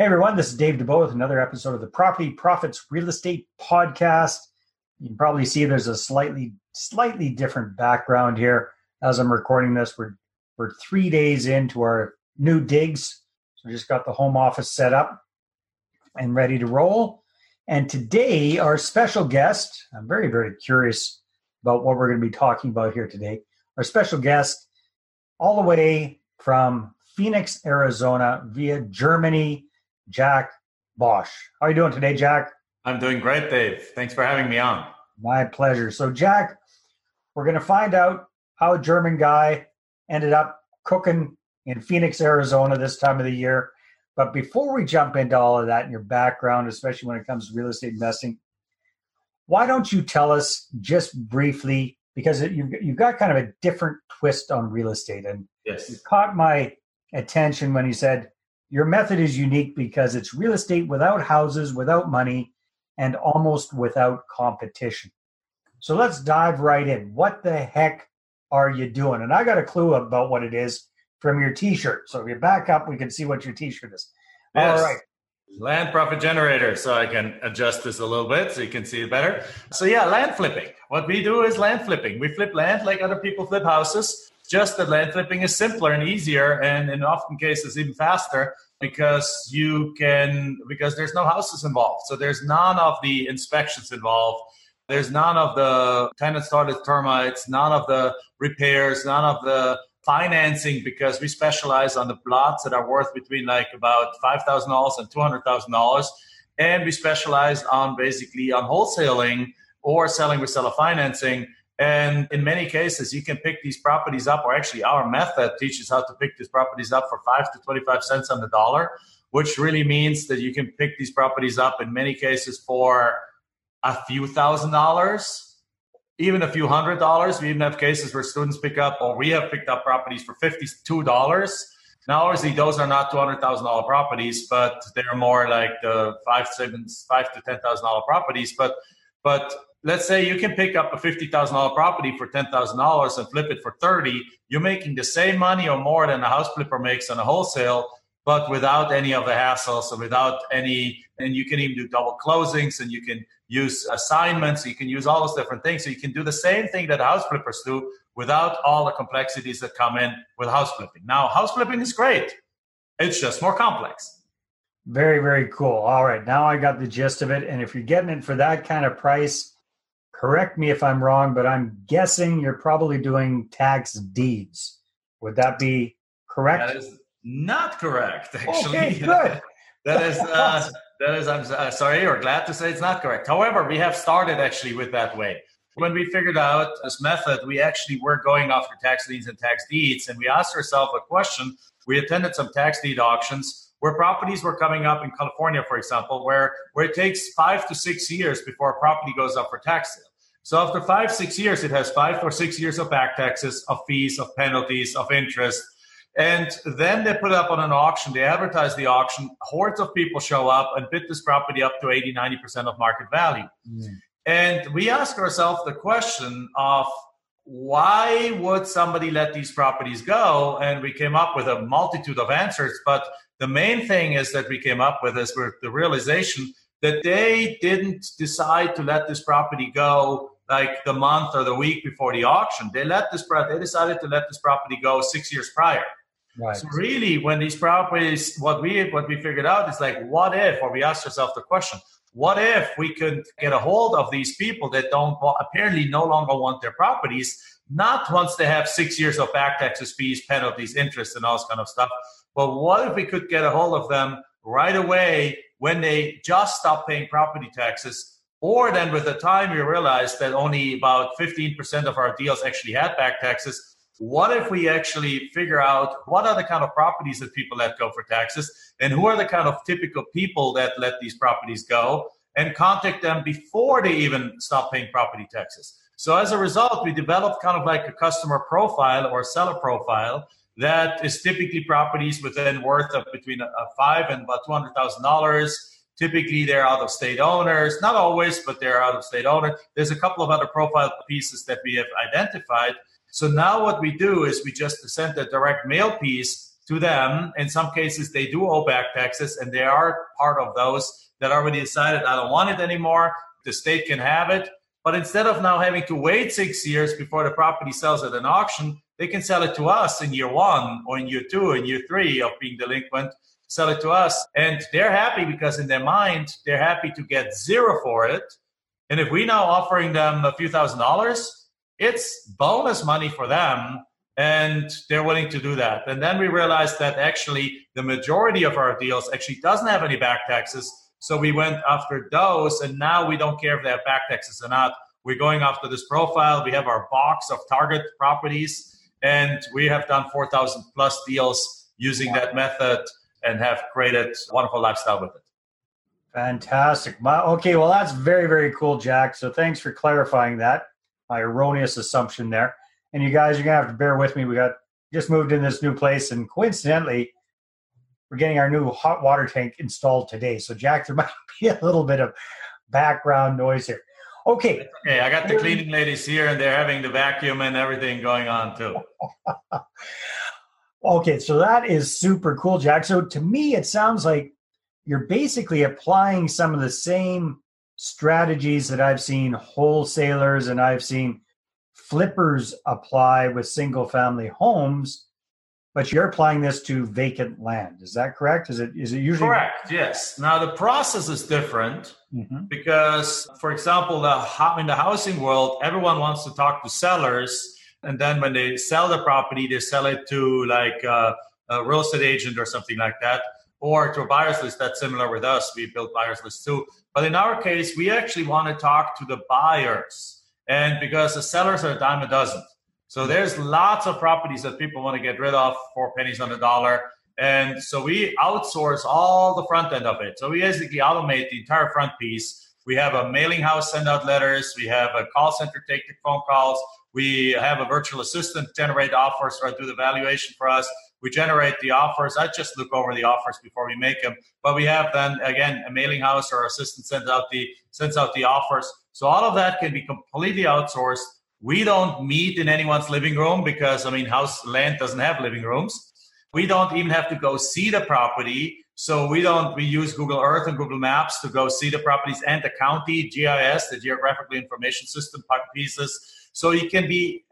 Hey everyone, this is Dave DeBeau with another episode of the Property Profits Real Estate Podcast. You can probably see there's a slightly different background here as I'm recording this. We're 3 days into our new digs. So we just got the home office set up and ready to roll. And today, our special guest, I'm very, very curious about what we're going to be talking about here today. Our special guest, all the way from Phoenix, Arizona, via Germany, Jack Bosch. How are you doing today, Jack? I'm doing great, Dave. Thanks for having me on. My pleasure. So, Jack, we're going to find out how a German guy ended up cooking in Phoenix, Arizona this time of the year. But before we jump into all of that and your background, especially when it comes to real estate investing, why don't you tell us just briefly, because you've got kind of a different twist on real estate. And yes, you caught my attention when you said, your method is unique because it's real estate without houses, without money, and almost without competition. So let's dive right in. What the heck are you doing? And I got a clue about what it is from your t-shirt. So if you back up, we can see what your t-shirt is. Yes. All right. Land Profit Generator. So I can adjust this a little bit so you can see it better. So yeah, land flipping. What we do is land flipping. We flip land like other people flip houses. Just that land flipping is simpler and easier, and in often cases even faster, because there's no houses involved. So there's none of the inspections involved. There's none of the tenant started termites, none of the repairs, none of the financing, because we specialize on the plots that are worth between about $5,000 and $200,000, and we specialize on basically wholesaling or selling with seller financing. And in many cases, you can pick these properties up, or actually our method teaches how to pick these properties up for 5 to 25 cents on the dollar, which really means that you can pick these properties up in many cases for a few $1,000, even a few $100s. We even have cases where students we have picked up properties for $52. Now, obviously, those are not $200,000 properties, but they're more like the $5 to $10,000 properties. But let's say you can pick up a $50,000 property for $10,000 and flip it for $30,000. You're making the same money or more than a house flipper makes on a wholesale, but without any of the hassles. So and you can even do double closings, and you can use assignments. You can use all those different things. So you can do the same thing that house flippers do without all the complexities that come in with house flipping. Now, house flipping is great. It's just more complex. Very, very cool. All right. Now I got the gist of it. And if you're getting it for that kind of price, correct me if I'm wrong, but I'm guessing you're probably doing tax deeds. Would that be correct? That is not correct, actually. Okay, good. I'm sorry, or glad to say it's not correct. However, we have started actually with that way. When we figured out this method, we actually were going after tax liens and tax deeds. And we asked ourselves a question. We attended some tax deed auctions where properties were coming up in California, for example, where it takes 5 to 6 years before a property goes up for tax sale. So after 5 6 years, it has 5 or 6 years of back taxes, of fees, of penalties, of interest. And then they put it up on an auction. They advertise the auction. Hordes of people show up and bid this property up to 80, 90% of market value. Mm. And we ask ourselves the question of, why would somebody let these properties go? And we came up with a multitude of answers, but the main thing is that we came up with is the realization that they didn't decide to let this property go like the month or the week before the auction. They decided to let this property go 6 years prior. Right. So really, when these properties, what we figured out is what if? Or we asked ourselves the question, what if we could get a hold of these people that apparently no longer want their properties, not once they have 6 years of back taxes, fees, penalties, interest, and all this kind of stuff, but what if we could get a hold of them right away when they just stop paying property taxes? Or then with the time we realized that only about 15% of our deals actually had back taxes. What if we actually figure out what are the kind of properties that people let go for taxes, and who are the kind of typical people that let these properties go, and contact them before they even stop paying property taxes? So as a result, we developed kind of like a customer profile or seller profile that is typically properties within worth of between $5,000 and about $200,000. Typically, they're out-of-state owners. Not always, but they're out-of-state owners. There's a couple of other profile pieces that we have identified. So now what we do is we just send a direct mail piece to them. In some cases, they do owe back taxes, and they are part of those that already decided, I don't want it anymore. The state can have it. But instead of now having to wait 6 years before the property sells at an auction, they can sell it to us in year one or in year two, in year three of being delinquent, sell it to us. And they're happy because in their mind, they're happy to get zero for it. And if we now offering them a few $1,000s, it's bonus money for them. And they're willing to do that. And then we realized that actually the majority of our deals actually doesn't have any back taxes. So we went after those, and now we don't care if they have back taxes or not. We're going after this profile. We have our box of target properties, and we have done 4,000 plus deals using that method and have created a wonderful lifestyle with it. Fantastic. Okay, well, that's very, very cool, Jack. So thanks for clarifying that, my erroneous assumption there. And you guys, you're going to have to bear with me. We got just moved in this new place, and coincidentally, we're getting our new hot water tank installed today. So, Jack, there might be a little bit of background noise here. Okay. Okay, I got the cleaning ladies here, and they're having the vacuum and everything going on, too. Okay, so that is super cool, Jack. So, to me, it sounds like you're basically applying some of the same strategies that I've seen wholesalers and I've seen flippers apply with single-family homes, but you're applying this to vacant land. Is that correct? Is it usually correct? Yes. Now the process is different because, for example, in the housing world, everyone wants to talk to sellers, and then when they sell the property, they sell it to like a real estate agent or something like that, or to a buyer's list. That's similar with us. We build buyer's lists too. But in our case, we actually want to talk to the buyers, and because the sellers are a dime a dozen. So there's lots of properties that people want to get rid of for pennies on the dollar. And so we outsource all the front end of it. So we basically automate the entire front piece. We have a mailing house send out letters. We have a call center take the phone calls. We have a virtual assistant generate offers or do the valuation for us. We generate the offers. I just look over the offers before we make them. But we have then, again, a mailing house or assistant sends out the offers. So all of that can be completely outsourced. We don't meet in anyone's living room because, land doesn't have living rooms. We don't even have to go see the property. So we use Google Earth and Google Maps to go see the properties and the county, GIS, the Geographical Information System pieces. So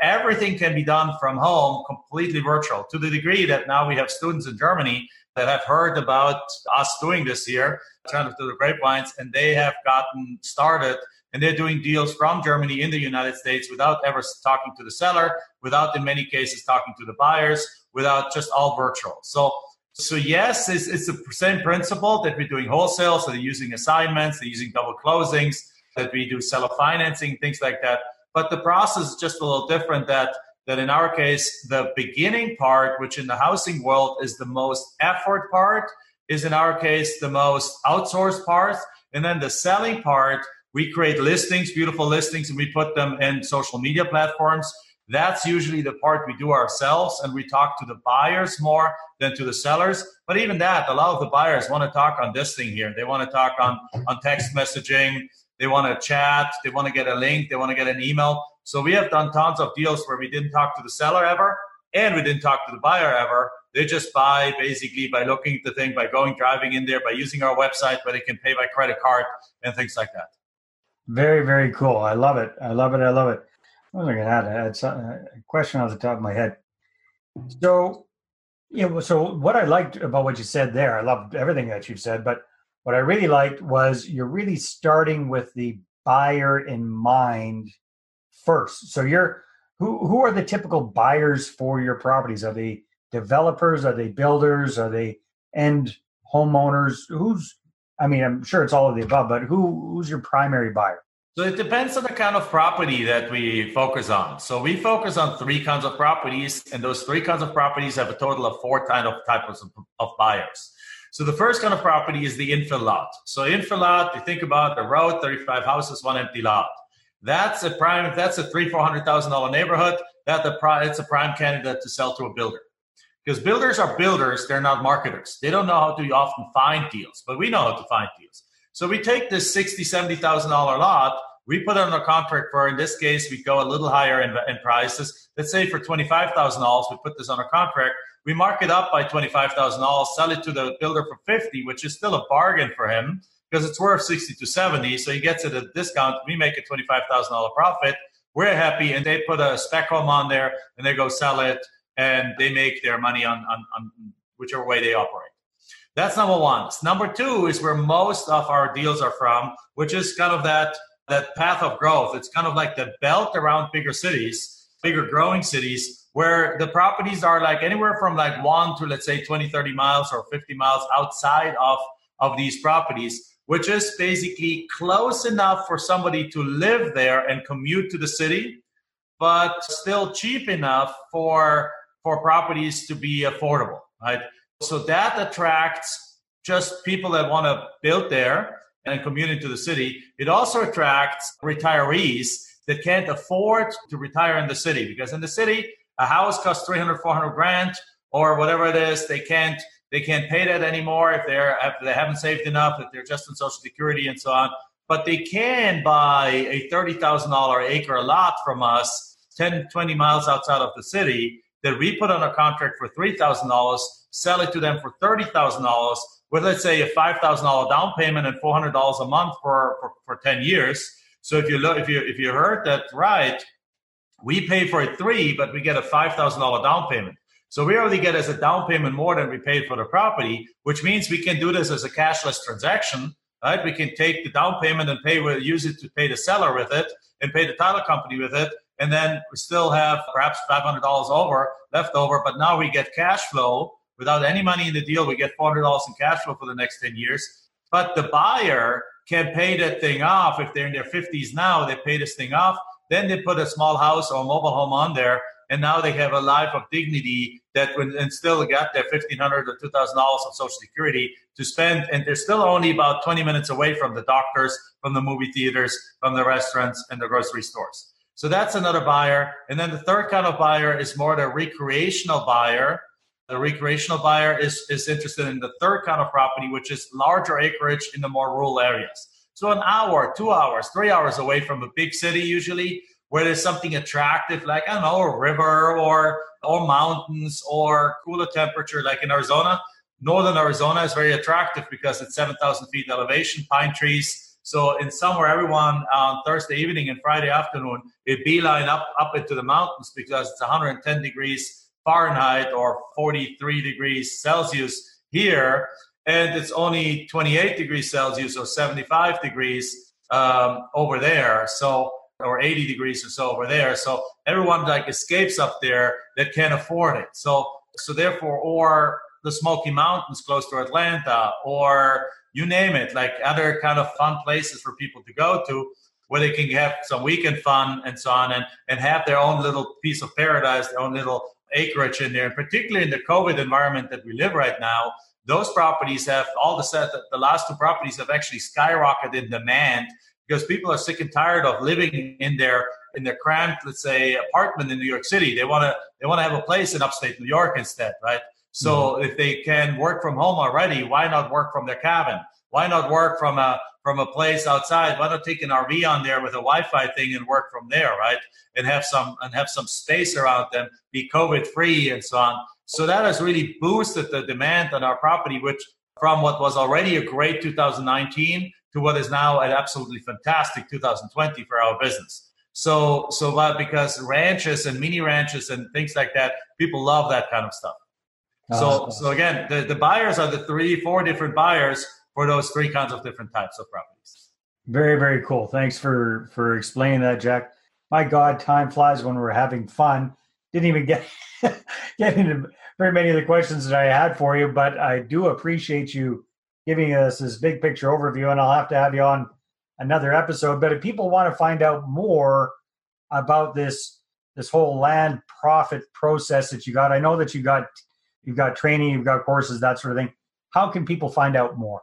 everything can be done from home, completely virtual, to the degree that now we have students in Germany that have heard about us doing this here, trying to do the grapevines, and they have gotten started. And they're doing deals from Germany in the United States without ever talking to the seller, without in many cases talking to the buyers, without, just all virtual. So yes, it's the same principle that we're doing wholesale. So they're using assignments, they're using double closings, that we do seller financing, things like that. But the process is just a little different that in our case, the beginning part, which in the housing world is the most effort part, is in our case the most outsourced part. And then the selling part, we create listings, beautiful listings, and we put them in social media platforms. That's usually the part we do ourselves, and we talk to the buyers more than to the sellers. But even that, a lot of the buyers want to talk on this thing here. They want to talk on text messaging. They want to chat. They want to get a link. They want to get an email. So we have done tons of deals where we didn't talk to the seller ever, and we didn't talk to the buyer ever. They just buy basically by looking at the thing, by driving in there, by using our website, where they can pay by credit card and things like that. Very, very cool. I love it. I love it. What was I going to add? I had a question off the top of my head. So what I liked about what you said there, I loved everything that you've said, but what I really liked was you're really starting with the buyer in mind first. So who are the typical buyers for your properties? Are they developers? Are they builders? Are they end homeowners? I'm sure it's all of the above, but who's your primary buyer? So it depends on the kind of property that we focus on. So we focus on three kinds of properties, and those three kinds of properties have a total of four types of buyers. So the first kind of property is the infill lot. So infill lot, you think about the road, 35 houses, one empty lot. That's a $300,000-$400,000 neighborhood. It's a prime candidate to sell to a builder. Because builders are builders, they're not marketers. They don't know how to often find deals, but we know how to find deals. So we take this $60,000-$70,000 lot, We put on a contract for, in this case, we go a little higher in prices. Let's say for $25,000, we put this on a contract. We mark it up by $25,000, sell it to the builder for $50,000, which is still a bargain for him because it's worth $60,000 to $70,000. So he gets it at a discount. We make a $25,000 profit. We're happy, and they put a spec home on there, and they go sell it, and they make their money on whichever way they operate. That's number one. Number two is where most of our deals are from, which is kind of that path of growth. It's kind of like the belt around bigger cities, bigger growing cities, where the properties are like anywhere from like 1 to 20, 30 miles or 50 miles outside of these properties, which is basically close enough for somebody to live there and commute to the city, but still cheap enough for properties to be affordable, right? So that attracts just people that want to build there and commute into the city. It also attracts retirees that can't afford to retire in the city, because in the city, a house costs $300,000, $400,000 or whatever it is. They can't pay that anymore if they haven't saved enough, if they're just on Social Security and so on. But they can buy a $30,000 acre lot from us 10, 20 miles outside of the city that we put on a contract for $3,000, sell it to them for $30,000 with, let's say, a $5,000 down payment and $400 a month for 10 years. So if you heard that right, we pay for it $3,000, but we get a $5,000 down payment. So we already get as a down payment more than we paid for the property, which means we can do this as a cashless transaction, right? We can take the down payment and use it to pay the seller with it and pay the title company with it. And then we still have perhaps $500 left over. But now we get cash flow without any money in the deal. We get $400 in cash flow for the next 10 years. But the buyer can pay that thing off. If they're in their 50s now, they pay this thing off. Then they put a small house or a mobile home on there. And now they have a life of dignity and still got their $1,500 or $2,000 of Social Security to spend. And they're still only about 20 minutes away from the doctors, from the movie theaters, from the restaurants and the grocery stores. So that's another buyer. And then the third kind of buyer is more the recreational buyer. The recreational buyer is interested in the third kind of property, which is larger acreage in the more rural areas. So an hour, 2 hours, 3 hours away from a big city usually, where there's something attractive, like, I don't know, a river or mountains or cooler temperature, like in Arizona. Northern Arizona is very attractive because it's 7,000 feet elevation, pine trees. So in summer, everyone on Thursday evening and Friday afternoon, they beeline up into the mountains because it's 110 degrees Fahrenheit or 43 degrees Celsius here. And it's only 28 degrees Celsius or 75 degrees over there. So, or 80 degrees or so over there. So everyone like escapes up there that can't afford it. So therefore, or the Smoky Mountains close to Atlanta, or you name it, like other kind of fun places for people to go to where they can have some weekend fun and so on and have their own little piece of paradise, their own little acreage in there. And particularly in the COVID environment that we live right now, those properties have the last two properties have actually skyrocketed in demand, because people are sick and tired of living in their cramped, let's say, apartment in New York City. They want to have a place in upstate New York instead, right? So If they can work from home already, why not work from their cabin? Why not work from a place outside? Why not take an RV on there with a Wi-Fi thing and work from there, right? And have some space around them, be COVID free and so on. So that has really boosted the demand on our property, which from what was already a great 2019 to what is now an absolutely fantastic 2020 for our business. So because ranches and mini ranches and things like that, people love that kind of stuff. So again, the buyers are the 3-4 different buyers for those three kinds of different types of properties. Very, very cool. Thanks for explaining that, Jack. My God, time flies when we're having fun. Didn't even get into very many of the questions that I had for you, but I do appreciate you giving us this big picture overview, and I'll have to have you on another episode. But if people want to find out more about this whole land profit process that you got, I know that you've got training, you've got courses, that sort of thing. How can people find out more?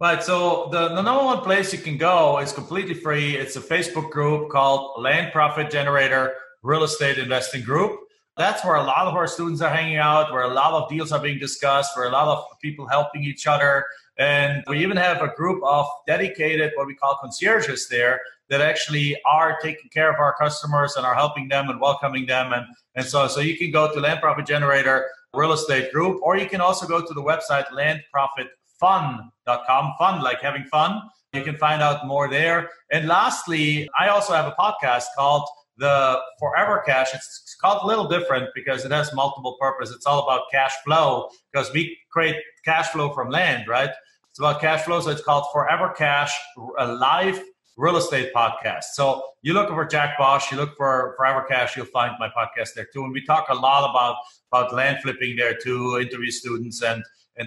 Right. So the number one place you can go is completely free. It's a Facebook group called Land Profit Generator Real Estate Investing Group. That's where a lot of our students are hanging out, where a lot of deals are being discussed, where a lot of people helping each other. And we even have a group of dedicated, what we call concierges there, that actually are taking care of our customers and are helping them and welcoming them. And so you can go to Land Profit Generator Real Estate Group, or you can also go to the website landprofitfun.com, fun like having fun. You can find out more there. And lastly, I also have a podcast called The Forever Cash. It's called a little different because it has multiple purposes. It's all about cash flow because we create cash flow from land, right? It's about cash flow. So it's called Forever Cash, a live real estate podcast. So you look for Jack Bosch, you look for Forever Cash, you'll find my podcast there too. And we talk a lot about land flipping there too, interview students and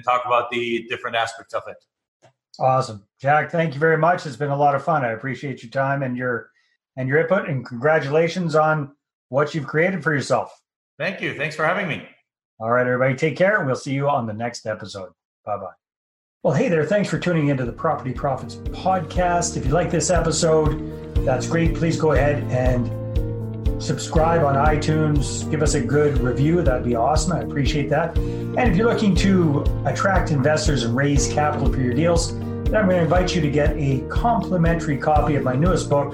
talk about the different aspects of it. Awesome. Jack, thank you very much. It's been a lot of fun. I appreciate your time and your input, and congratulations on what you've created for yourself. Thank you. Thanks for having me. All right, everybody, take care, and we'll see you on the next episode. Bye-bye. Well, hey there. Thanks for tuning into the Property Profits Podcast. If you like this episode, that's great. Please go ahead and subscribe on iTunes. Give us a good review. That'd be awesome. I appreciate that. And if you're looking to attract investors and raise capital for your deals, then I'm going to invite you to get a complimentary copy of my newest book,